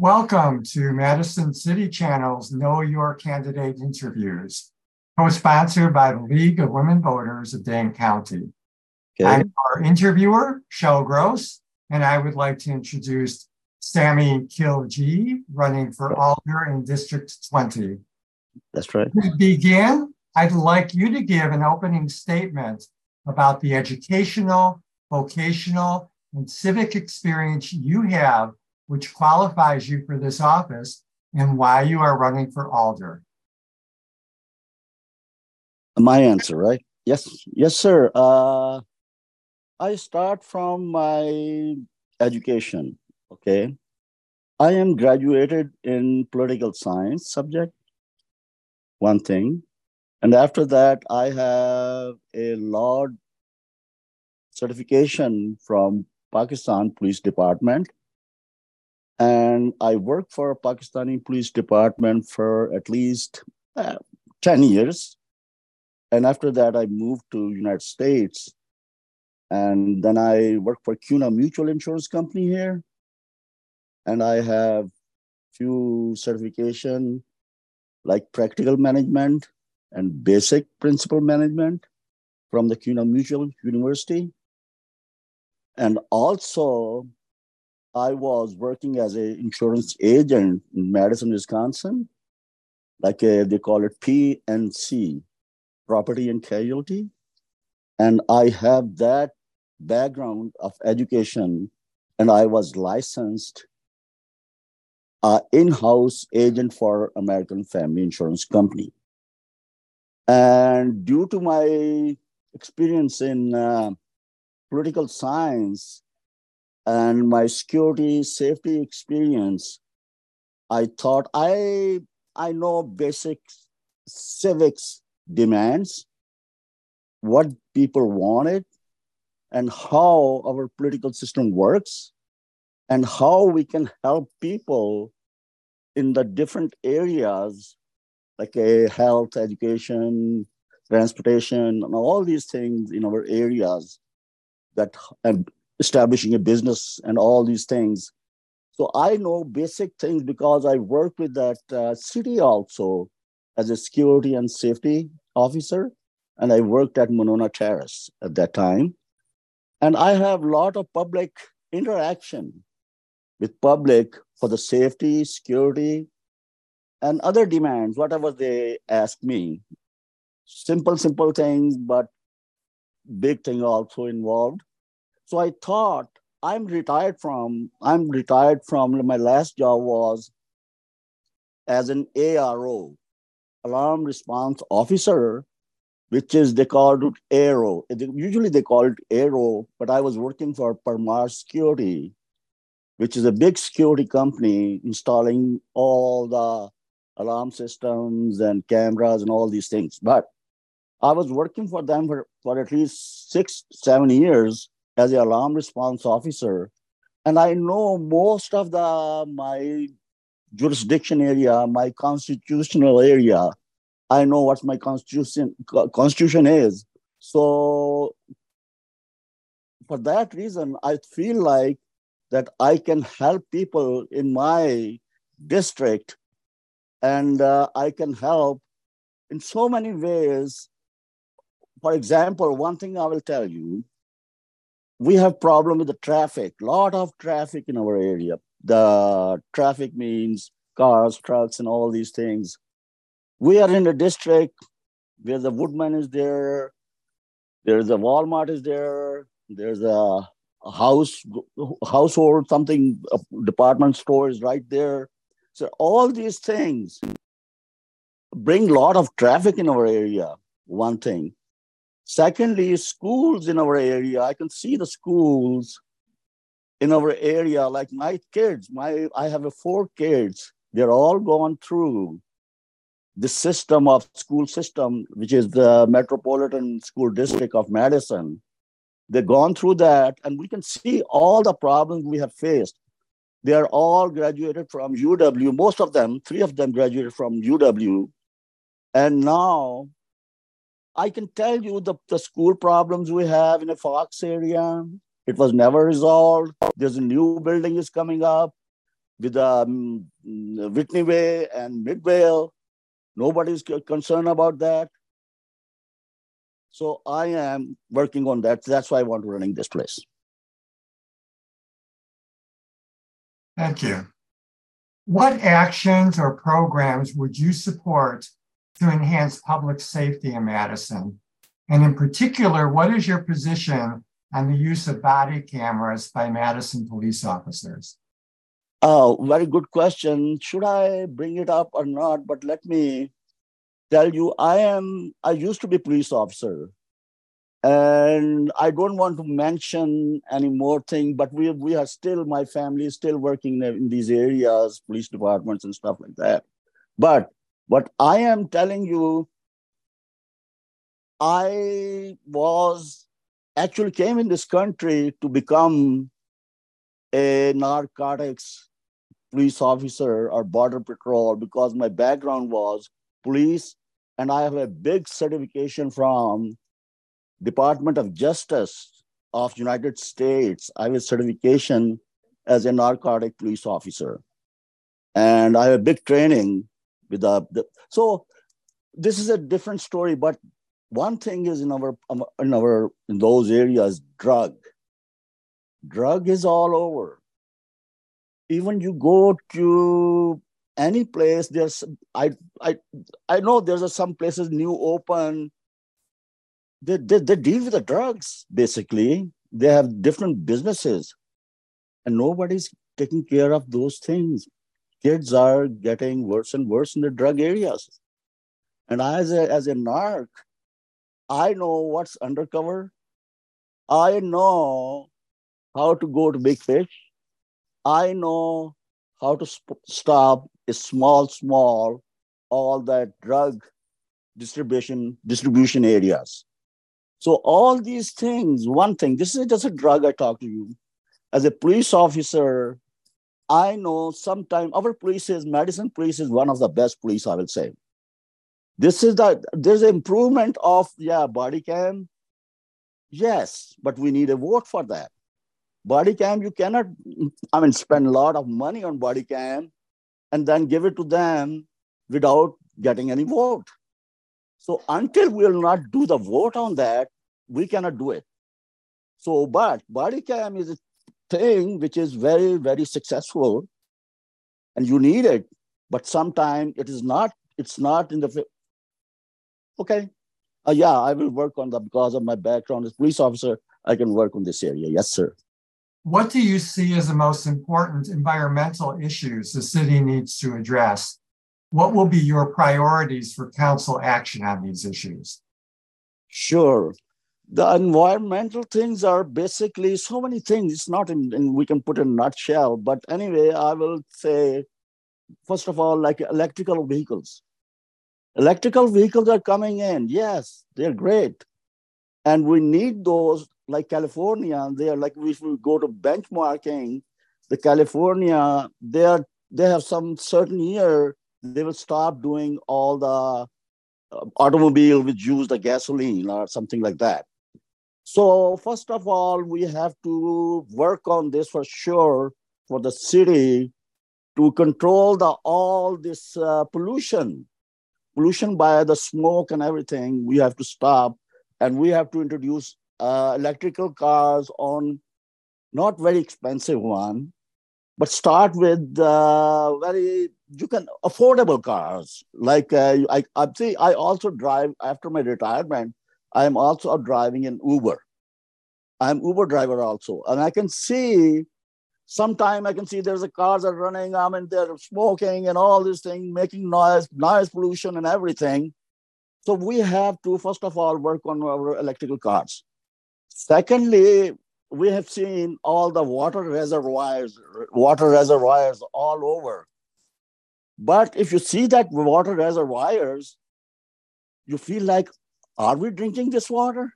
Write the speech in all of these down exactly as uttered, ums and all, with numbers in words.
Welcome to Madison City Channel's Know Your Candidate interviews, co-sponsored by the League of Women Voters of Dane County. Okay. I'm our interviewer, Shel Gross, and I would like to introduce Sammy Khilji, running for Alder in District twenty. That's right. To begin, I'd like you to give an opening statement about the educational, vocational, and civic experience you have which qualifies you for this office and why you are running for Alder. My answer, right? Yes, yes, sir. Uh, I start from my education, okay? I am graduated in political science subject, one thing. And after that, I have a law certification from Pakistan Police Department. And I worked for Pakistani Police Department for at least uh, ten years. And after that, I moved to United States. And then I worked for CUNA Mutual Insurance Company here. And I have few certification like practical management and basic principal management from the CUNA Mutual University. And also, I was working as an insurance agent in Madison, Wisconsin, like a, they call it P N C, Property and Casualty. And I have that background of education, and I was licensed uh, in-house agent for American Family Insurance Company. And due to my experience in uh, political science, and my security, safety experience, I thought I, I know basic civics demands, what people wanted, and how our political system works, and how we can help people in the different areas, like uh, health, education, transportation, and all these things in our areas that... And, establishing a business and all these things. So I know basic things because I work with that uh, city also as a security and safety officer. And I worked at Monona Terrace at that time. And I have a lot of public interaction with public for the safety, security, and other demands, whatever they ask me. Simple, simple things, but big thing also involved. So I thought I'm retired from, I'm retired from, my last job was as an A R O, Alarm Response Officer, which is, they called it A R O. Usually they call it A R O, but I was working for Parmar Security, which is a big security company installing all the alarm systems and cameras and all these things. But I was working for them for, for at least six, seven years. As an alarm response officer, and I know most of the my jurisdiction area, my constitutional area. I know what my constitution constitution is. So for that reason, I feel like that I can help people in my district, and uh, I can help in so many ways. For example, one thing I will tell you. We have problem with the traffic, lot of traffic in our area. The traffic means cars, trucks, and all these things. We are in a district where the Woodman is there, there's a Walmart is there, there's a house, household, something, a department store is right there. So all these things bring a lot of traffic in our area, one thing. Secondly, schools in our area, I can see the schools in our area, like my kids, my I have four kids, they're all gone through the system of school system, which is the Metropolitan School District of Madison. They've gone through that, and we can see all the problems we have faced. They are all graduated from U W, most of them, three of them graduated from U W, and now I can tell you the, the school problems we have in the Fox area. It was never resolved. There's a new building is coming up. with um, Whitney Way and Midvale. Nobody's concerned about that. So I am working on that. That's why I want to run this place. Thank you. What actions or programs would you support to enhance public safety in Madison? And in particular, what is your position on the use of body cameras by Madison police officers? Oh, very good question. Should I bring it up or not? But let me tell you, I am, I used to be a police officer, and I don't want to mention any more thing, but we, we are still, my family is still working in these areas, police departments and stuff like that. But what I am telling you, I was, actually came in this country to become a narcotics police officer or border patrol, because my background was police, and I have a big certification from Department of Justice of United States. I have a certification as a narcotic police officer, and I have a big training with the, the so this is a different story, but one thing is in our in our in those areas, drug. Drug is all over. Even you go to any place, there's I I I know there's a, some places new open. They, they they deal with the drugs basically. They have different businesses, and nobody's taking care of those things. Kids are getting worse and worse in the drug areas, and I, as a as a narc, I know what's undercover. I know how to go to big fish. I know how to sp stop a small, small, all that drug distribution, distribution areas. So all these things, one thing, this is just a drug I talk to you. As a police officer, I know sometimes our police is, Madison police is one of the best police, I will say. This is the, there's improvement of, yeah, body cam. Yes, but we need a vote for that. Body cam, you cannot, I mean, spend a lot of money on body cam and then give it to them without getting any vote. So until we will not do the vote on that, we cannot do it. So, but body cam is a thing which is very, very successful, and you need it, but sometimes it is not, it's not in the, okay. Uh, yeah, I will work on that because of my background as police officer, I can work on this area. Yes, sir. What do you see as the most important environmental issues the city needs to address? What will be your priorities for council action on these issues? Sure. The environmental things are basically so many things. It's not in, in we can put in a nutshell, but anyway, I will say, first of all, like electrical vehicles. Electrical vehicles are coming in. Yes, they're great. And we need those. Like California, they are like, if we go to benchmarking, the California, they are, they have some certain year, they will stop doing all the uh, automobile which use the gasoline or something like that. So first of all, we have to work on this for sure for the city to control the all this uh, pollution, pollution by the smoke and everything. We have to stop, and we have to introduce Uh, electrical cars on not very expensive one, but start with uh, very, you can affordable cars. Like uh, I, I see, I also drive after my retirement. I am also driving an Uber. I'm Uber driver also, and I can see sometime I can see there's a cars are running. I mean, they're smoking and all this thing, making noise, noise pollution and everything. So we have to first of all work on our electrical cars. Secondly, we have seen all the water reservoirs, water reservoirs all over. But if you see that water reservoirs, you feel like, are we drinking this water?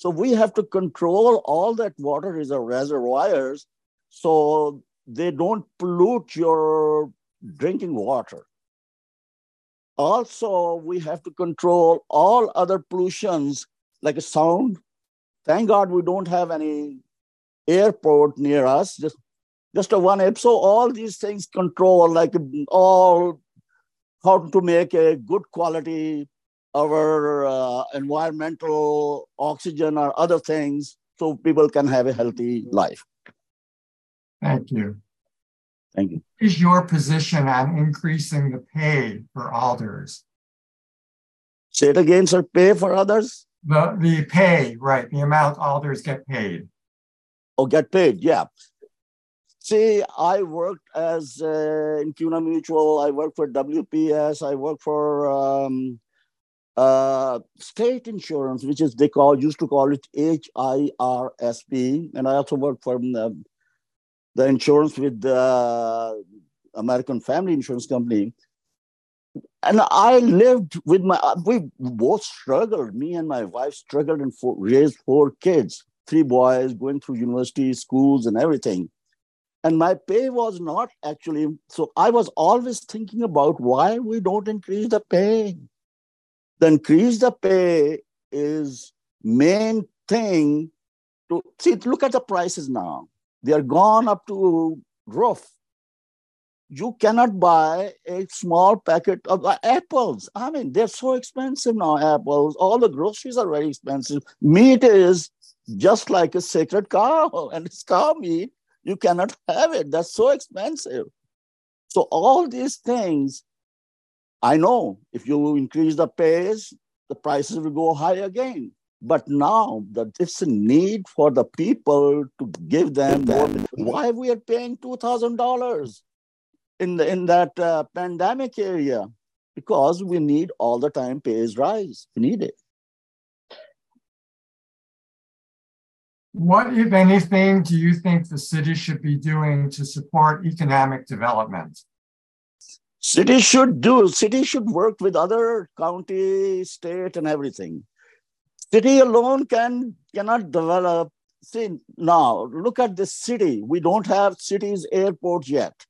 So we have to control all that water reservoirs so they don't pollute your drinking water. Also, we have to control all other pollutions like a sound. Thank God we don't have any airport near us. Just just a one app. So all these things control, like all how to make a good quality our uh, environmental oxygen or other things, so people can have a healthy life. Thank you. Thank you. What is your position on increasing the pay for alders? Say it again, sir. Pay for others? The, the pay, right. The amount alders get paid. Oh, get paid, yeah. See, I worked as uh, in CUNA Mutual. I worked for W P S. I worked for um, uh, state insurance, which is they call used to call it H I R S P, and I also worked for uh, the insurance with the uh, American Family Insurance Company. And I lived with my. We both struggled. Me and my wife struggled and four, raised four kids, three boys, going through university, schools, and everything. And my pay was not actually, so I was always thinking about why we don't increase the pay. The increase the pay is main thing to, see, look at the prices now. They are gone up to roof. You cannot buy a small packet of apples. I mean, they're so expensive now, apples. All the groceries are very expensive. Meat is just like a sacred cow, and it's cow meat. You cannot have it. That's so expensive. So all these things, I know if you increase the pays, the prices will go high again. But now that it's a need for the people to give them that. Why we are paying two thousand dollars in the, in that uh, pandemic area? Because we need all the time pays rise. We need it. What, if anything, do you think the city should be doing to support economic development? City should do. City should work with other county, state, and everything. City alone can cannot develop. See, now, look at this city. We don't have city's airport yet.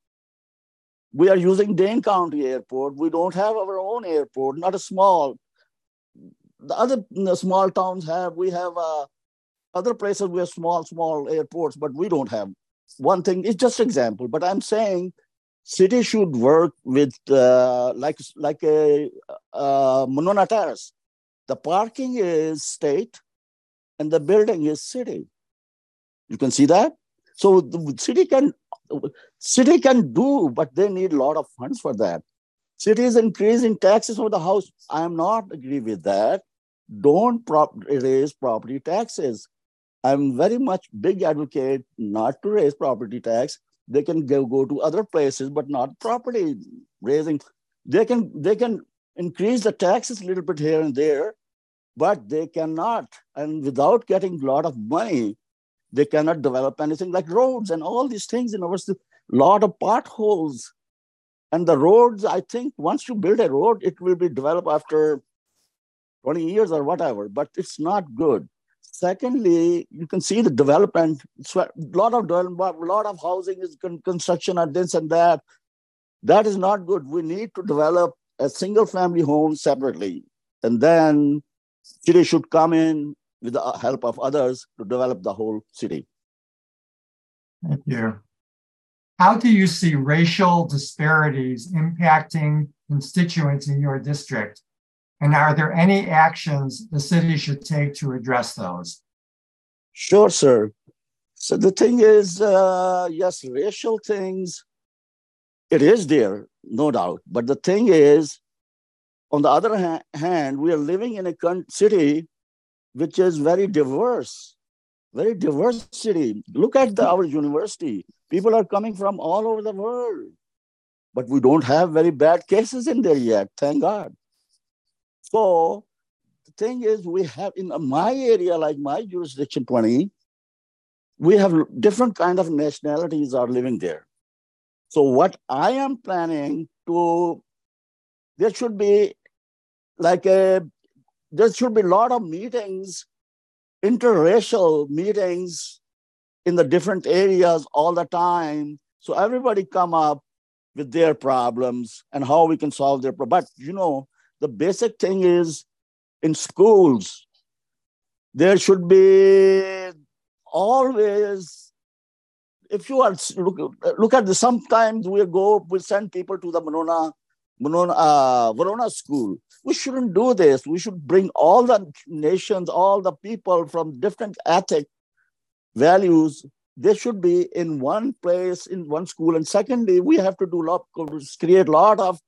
We are using Dane County Airport. We don't have our own airport, not a small. The other the small towns have, we have a other places we have small, small airports, but we don't have one thing. It's just an example. But I'm saying city should work with uh, like like a uh, Monona Terrace. The parking is state, and the building is city. You can see that. So the city can city can do, but they need a lot of funds for that. City is increasing taxes for the house. I am not agree with that. Don't prop raise property taxes. I'm very much big advocate not to raise property tax. They can go, go to other places, but not property raising. They can they can increase the taxes a little bit here and there, but they cannot. And without getting a lot of money, they cannot develop anything like roads and all these things. In our city, a lot of potholes. And the roads, I think once you build a road, it will be developed after twenty years or whatever, but it's not good. Secondly, you can see the development, a lot of development, a lot of housing is construction and this and that. That is not good. We need to develop a single family home separately. And then city should come in with the help of others to develop the whole city. Thank you. How do you see racial disparities impacting constituents in your district? And are there any actions the city should take to address those? Sure, sir. So the thing is, uh, yes, racial things, it is there, no doubt. But the thing is, on the other ha hand, we are living in a city which is very diverse, very diverse city. Look at the, our university. People are coming from all over the world. But we don't have very bad cases in there yet, thank God. So the thing is, we have in my area, like my jurisdiction twenty, we have different kind of nationalities are living there. So what I am planning to, there should be like a, there should be a lot of meetings, interracial meetings in the different areas all the time. So everybody come up with their problems and how we can solve their problems. But you know, the basic thing is in schools, there should be always if you are look, look at the, sometimes we we'll go, we we'll send people to the Monona, Monona, uh, Verona school. We shouldn't do this. We should bring all the nations, all the people from different ethnic values. They should be in one place, in one school. And secondly, we have to do lot, create a lot of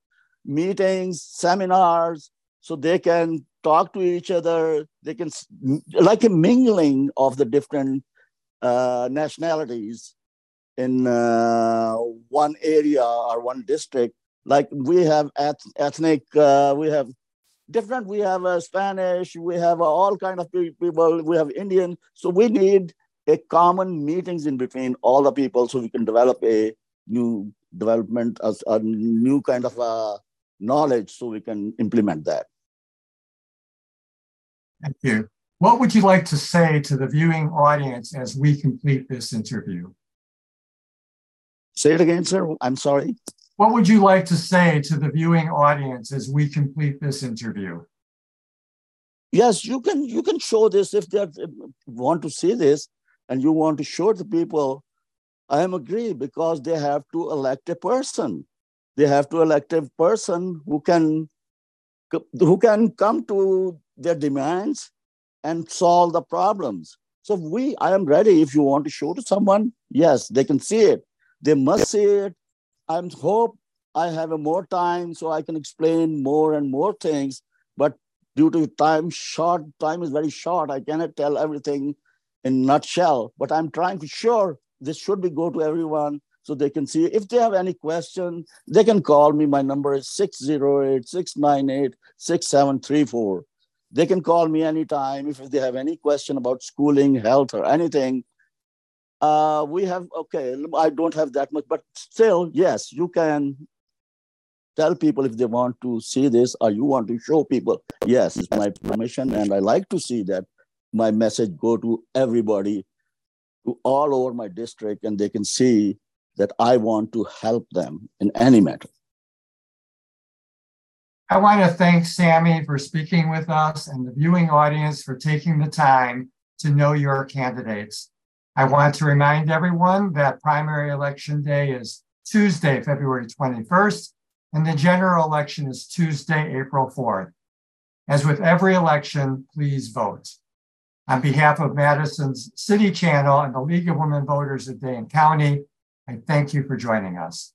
meetings, seminars, so they can talk to each other. They can, like a mingling of the different uh, nationalities in uh, one area or one district. Like we have ethnic, uh, we have different, we have uh, Spanish, we have uh, all kinds of people, we have Indian. So we need a common meetings in between all the people so we can develop a new development, as a new kind of uh, knowledge so we can implement that. Thank you. What would you like to say to the viewing audience as we complete this interview? Say it again, sir. I'm sorry. What would you like to say to the viewing audience as we complete this interview? Yes, you can you can show this if they want to see this and you want to show the people. I am agree because they have to elect a person. They have to elect a person who can who can come to their demands and solve the problems. So we, I am ready. If you want to show to someone, yes, they can see it. They must see it. I hope I have a more time so I can explain more and more things. But due to time short, time is very short. I cannot tell everything in a nutshell. But I'm trying to sure this should be go to everyone so they can see. If they have any question, they can call me. My number is six zero eight, six nine eight, six seven three four. They can call me anytime if they have any question about schooling, health, or anything. Uh, we have, okay, I don't have that much, but still, yes, you can tell people if they want to see this or you want to show people. Yes, it's my permission, and I like to see that my message go to everybody, to all over my district, and they can see that I want to help them in any matter. I want to thank Sammy for speaking with us and the viewing audience for taking the time to know your candidates. I want to remind everyone that primary election day is Tuesday, February twenty-first, and the general election is Tuesday, April fourth. As with every election, please vote. On behalf of Madison's City Channel and the League of Women Voters of Dane County, I thank you for joining us.